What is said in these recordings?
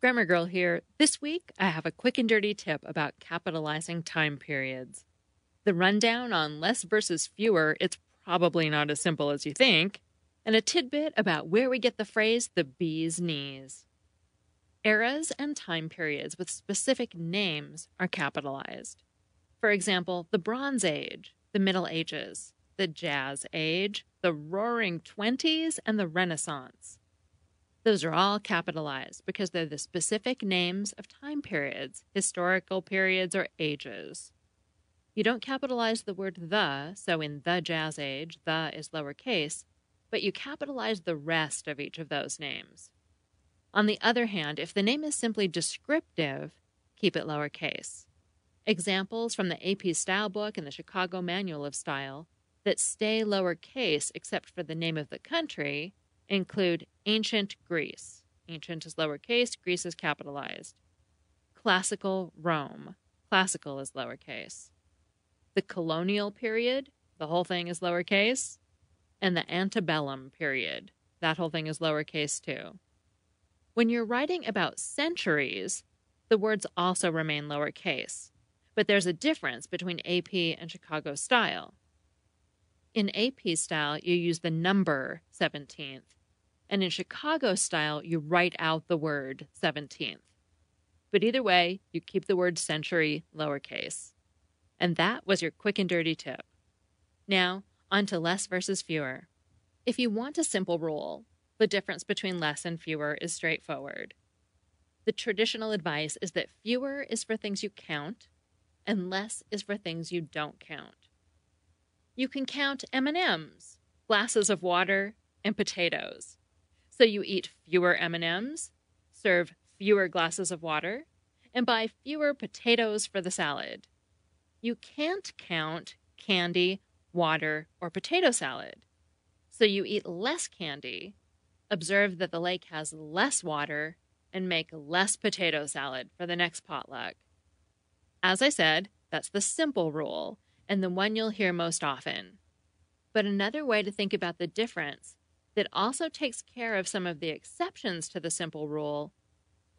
Grammar Girl here. This week, I have a quick and dirty tip about capitalizing time periods. The rundown on less versus fewer, it's probably not as simple as you think, and a tidbit about where we get the phrase, the bee's knees. Eras and time periods with specific names are capitalized. For example, the Bronze Age, the Middle Ages, the Jazz Age, the Roaring Twenties, and the Renaissance. Those are all capitalized because they're the specific names of time periods, historical periods, or ages. You don't capitalize the word the, so in the Jazz Age, the is lowercase, but you capitalize the rest of each of those names. On the other hand, if the name is simply descriptive, keep it lowercase. Examples from the AP Stylebook and the Chicago Manual of Style that stay lowercase except for the name of the country include ancient Greece. Ancient is lowercase, Greece is capitalized. Classical Rome. Classical is lowercase. The colonial period, the whole thing is lowercase. And the antebellum period, that whole thing is lowercase too. When you're writing about centuries, the words also remain lowercase. But there's a difference between AP and Chicago style. In AP style, you use the number 17th, and in Chicago style, you write out the word 17th. But either way, you keep the word century lowercase. And that was your quick and dirty tip. Now, on to less versus fewer. If you want a simple rule, the difference between less and fewer is straightforward. The traditional advice is that fewer is for things you count, and less is for things you don't count. You can count M&Ms, glasses of water, and potatoes. So you eat fewer M&Ms, serve fewer glasses of water, and buy fewer potatoes for the salad. You can't count candy, water, or potato salad. So you eat less candy, observe that the lake has less water, and make less potato salad for the next potluck. As I said, that's the simple rule, and the one you'll hear most often. But another way to think about the difference that also takes care of some of the exceptions to the simple rule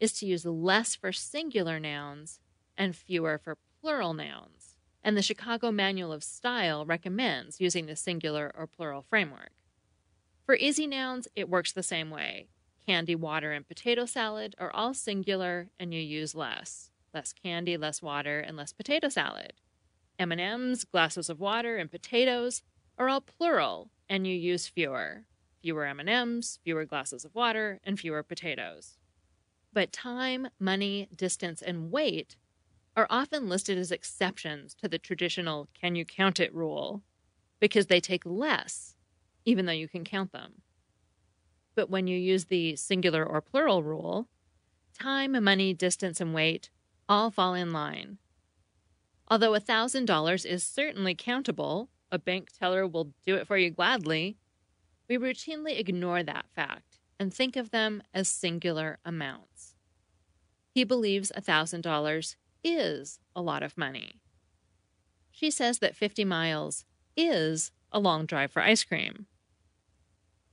is to use less for singular nouns and fewer for plural nouns. And the Chicago Manual of Style recommends using the singular or plural framework. For easy nouns, it works the same way. Candy, water, and potato salad are all singular, and you use less. Less candy, less water, and less potato salad. M&Ms, glasses of water, and potatoes are all plural, and you use fewer. Fewer M&Ms, fewer glasses of water, and fewer potatoes. But time, money, distance, and weight are often listed as exceptions to the traditional can you count it rule because they take less, even though you can count them. But when you use the singular or plural rule, time, money, distance, and weight all fall in line. Although $1,000 is certainly countable, a bank teller will do it for you gladly, we routinely ignore that fact and think of them as singular amounts. He believes $1,000 is a lot of money. She says that 50 miles is a long drive for ice cream.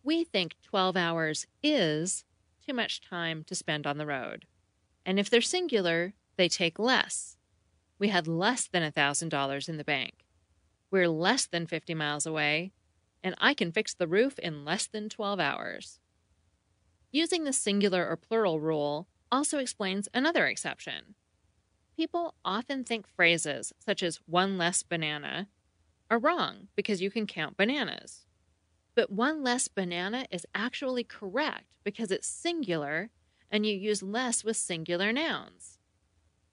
We think 12 hours is too much time to spend on the road. And if they're singular, they take less. We had less than $1,000 in the bank. We're less than 50 miles away, and I can fix the roof in less than 12 hours. Using the singular or plural rule also explains another exception. People often think phrases such as one less banana are wrong because you can count bananas. But one less banana is actually correct because it's singular and you use less with singular nouns.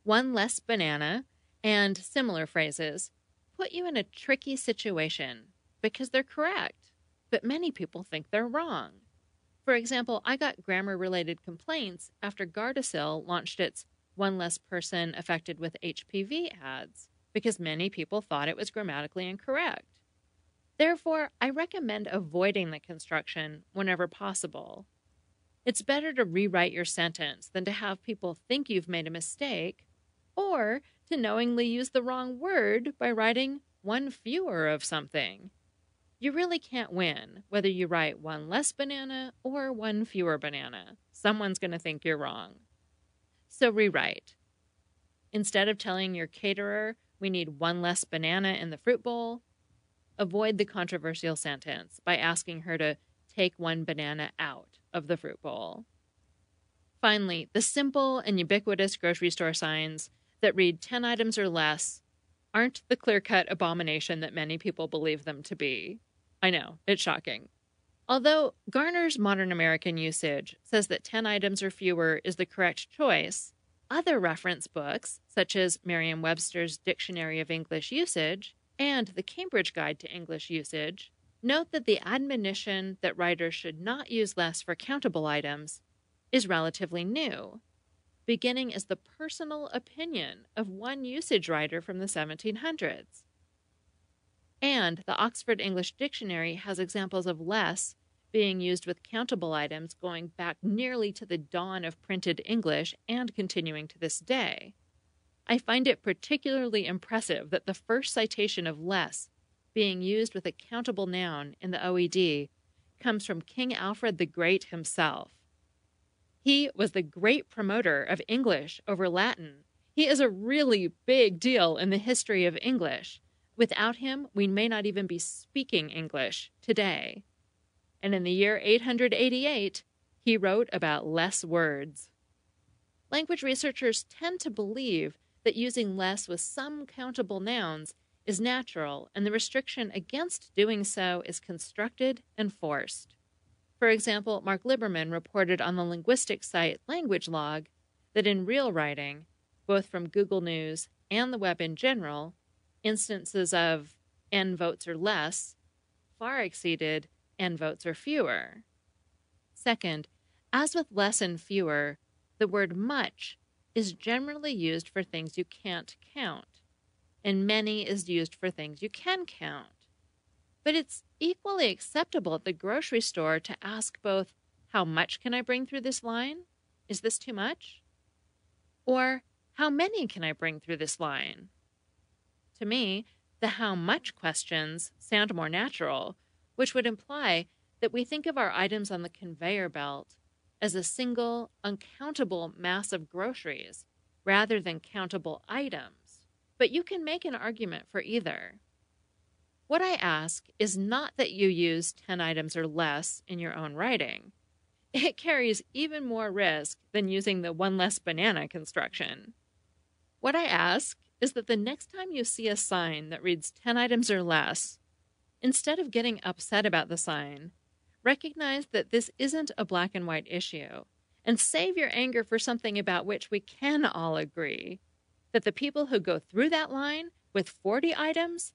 One less banana and similar phrases put you in a tricky situation because they're correct, but many people think they're wrong. For example, I got grammar-related complaints after Gardasil launched its one less person affected with HPV ads because many people thought it was grammatically incorrect. Therefore, I recommend avoiding the construction whenever possible. It's better to rewrite your sentence than to have people think you've made a mistake or to knowingly use the wrong word by writing one fewer of something. You really can't win whether you write one less banana or one fewer banana. Someone's going to think you're wrong. So rewrite. Instead of telling your caterer, we need one less banana in the fruit bowl, avoid the controversial sentence by asking her to take one banana out of the fruit bowl. Finally, the simple and ubiquitous grocery store signs that read 10 items or less aren't the clear-cut abomination that many people believe them to be. I know, it's shocking. Although Garner's Modern American Usage says that 10 items or fewer is the correct choice, other reference books, such as Merriam-Webster's Dictionary of English Usage, and the Cambridge Guide to English Usage, note that the admonition that writers should not use less for countable items is relatively new, beginning as the personal opinion of one usage writer from the 1700s. And the Oxford English Dictionary has examples of less being used with countable items going back nearly to the dawn of printed English and continuing to this day. I find it particularly impressive that the first citation of less being used with a countable noun in the OED comes from King Alfred the Great himself. He was the great promoter of English over Latin. He is a really big deal in the history of English. Without him, we may not even be speaking English today. And in the year 888, he wrote about less words. Language researchers tend to believe that using less with some countable nouns is natural, and the restriction against doing so is constructed and forced. For example, Mark Liberman reported on the linguistic site Language Log that in real writing, both from Google News and the web in general, instances of n votes or less far exceeded n votes or fewer. Second, as with less and fewer, the word much is generally used for things you can't count, and many is used for things you can count. But it's equally acceptable at the grocery store to ask both, how much can I bring through this line? Is this too much? Or, how many can I bring through this line? To me, the how much questions sound more natural, which would imply that we think of our items on the conveyor belt as a single, uncountable mass of groceries rather than countable items. But you can make an argument for either. What I ask is not that you use 10 items or less in your own writing. It carries even more risk than using the one less banana construction. What I ask is that the next time you see a sign that reads 10 items or less, instead of getting upset about the sign, recognize that this isn't a black and white issue, and save your anger for something about which we can all agree. That the people who go through that line with 40 items,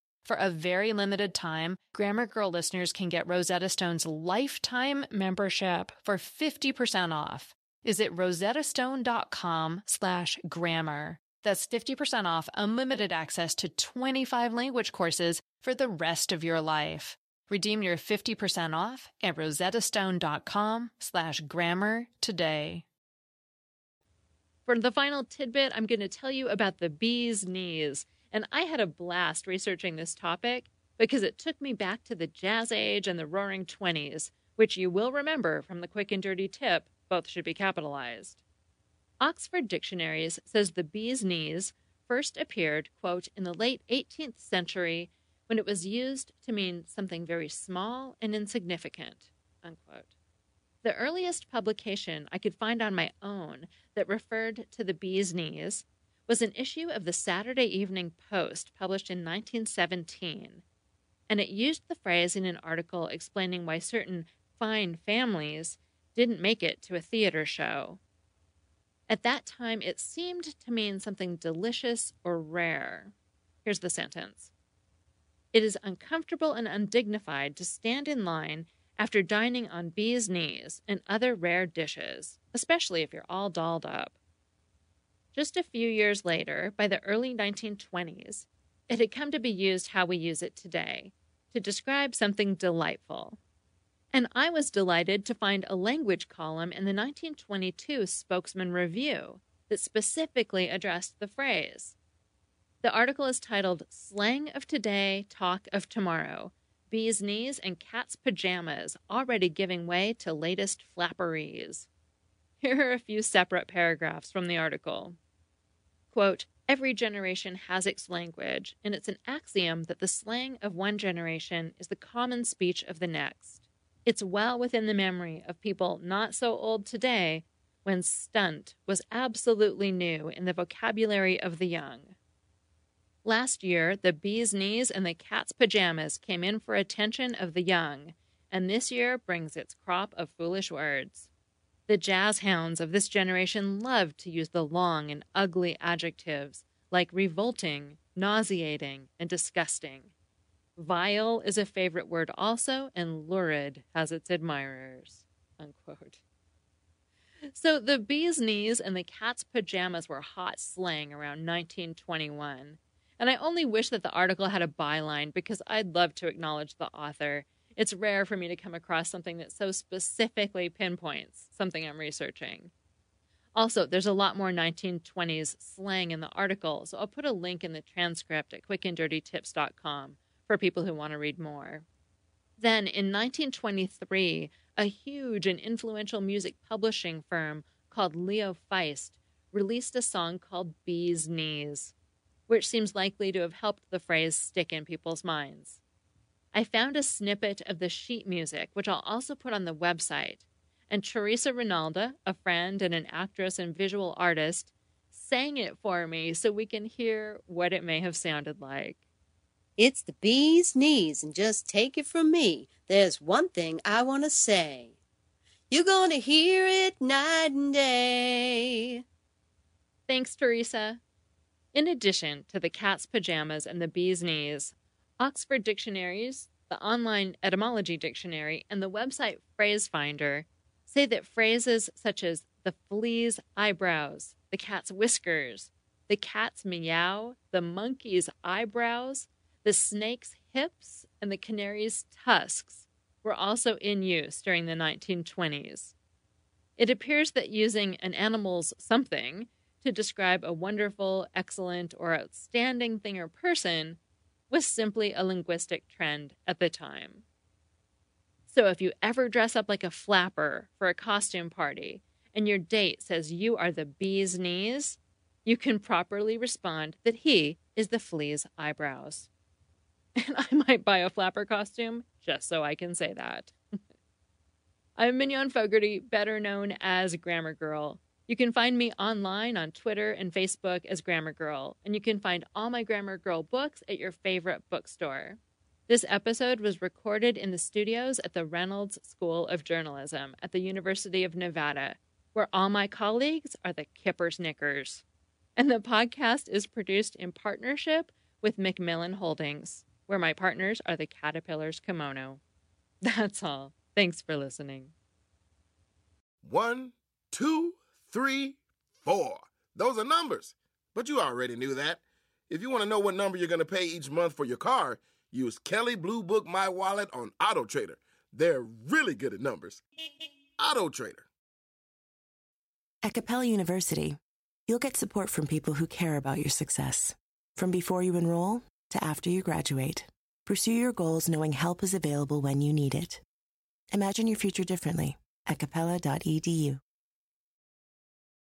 For a very limited time, Grammar Girl listeners can get Rosetta Stone's lifetime membership for 50% off. Is it rosettastone.com/grammar? That's 50% off unlimited access to 25 language courses for the rest of your life. Redeem your 50% off at rosettastone.com/grammar today. For the final tidbit, I'm going to tell you about the bee's knees. And I had a blast researching this topic because it took me back to the Jazz Age and the Roaring '20s, which you will remember from the quick and dirty tip, both should be capitalized. Oxford Dictionaries says the bee's knees first appeared, quote, in the late 18th century when it was used to mean something very small and insignificant, unquote. The earliest publication I could find on my own that referred to the bee's knees was an issue of the Saturday Evening Post published in 1917, and it used the phrase in an article explaining why certain fine families didn't make it to a theater show. At that time, it seemed to mean something delicious or rare. Here's the sentence. It is uncomfortable and undignified to stand in line after dining on bees' knees and other rare dishes, especially if you're all dolled up. Just a few years later, by the early 1920s, it had come to be used how we use it today, to describe something delightful. And I was delighted to find a language column in the 1922 Spokesman Review that specifically addressed the phrase. The article is titled, Slang of Today, Talk of Tomorrow, Bees' Knees and Cats' Pajamas Already Giving Way to Latest Flapperies. Here are a few separate paragraphs from the article. Quote, every generation has its language, and it's an axiom that the slang of one generation is the common speech of the next. It's well within the memory of people not so old today when stunt was absolutely new in the vocabulary of the young. Last year, the bee's knees and the cat's pajamas came in for attention of the young, and this year brings its crop of foolish words. The jazz hounds of this generation loved to use the long and ugly adjectives like revolting, nauseating, and disgusting. Vile is a favorite word also, and lurid has its admirers, unquote. So the bee's knees and the cat's pajamas were hot slang around 1921. And I only wish that the article had a byline because I'd love to acknowledge the author. It's rare for me to come across something that so specifically pinpoints something I'm researching. Also, there's a lot more 1920s slang in the article, so I'll put a link in the transcript at quickanddirtytips.com for people who want to read more. Then, in 1923, a huge and influential music publishing firm called Leo Feist released a song called Bee's Knees, which seems likely to have helped the phrase stick in people's minds. I found a snippet of the sheet music, which I'll also put on the website, and Teresa Rinalda, a friend and an actress and visual artist, sang it for me so we can hear what it may have sounded like. It's the bee's knees, and just take it from me, there's one thing I want to say. You're gonna hear it night and day. Thanks, Teresa. In addition to the cat's pajamas and the bee's knees, Oxford Dictionaries, the Online Etymology Dictionary, and the website PhraseFinder say that phrases such as the flea's eyebrows, the cat's whiskers, the cat's meow, the monkey's eyebrows, the snake's hips, and the canary's tusks were also in use during the 1920s. It appears that using an animal's something to describe a wonderful, excellent, or outstanding thing or person was simply a linguistic trend at the time. So if you ever dress up like a flapper for a costume party and your date says you are the bee's knees, you can properly respond that he is the flea's eyebrows. And I might buy a flapper costume just so I can say that. I'm Mignon Fogarty, better known as Grammar Girl. You can find me online on Twitter and Facebook as Grammar Girl, and you can find all my Grammar Girl books at your favorite bookstore. This episode was recorded in the studios at the Reynolds School of Journalism at the University of Nevada, where all my colleagues are the Kippers Knickers. And the podcast is produced in partnership with Macmillan Holdings, where my partners are the Caterpillar's Kimono. That's all. Thanks for listening. 1, 2, 3, 4. Those are numbers, but you already knew that. If you want to know what number you're going to pay each month for your car, use Kelley Blue Book My Wallet on AutoTrader. They're really good at numbers. AutoTrader. At Capella University, you'll get support from people who care about your success. From before you enroll to after you graduate, pursue your goals knowing help is available when you need it. Imagine your future differently at capella.edu.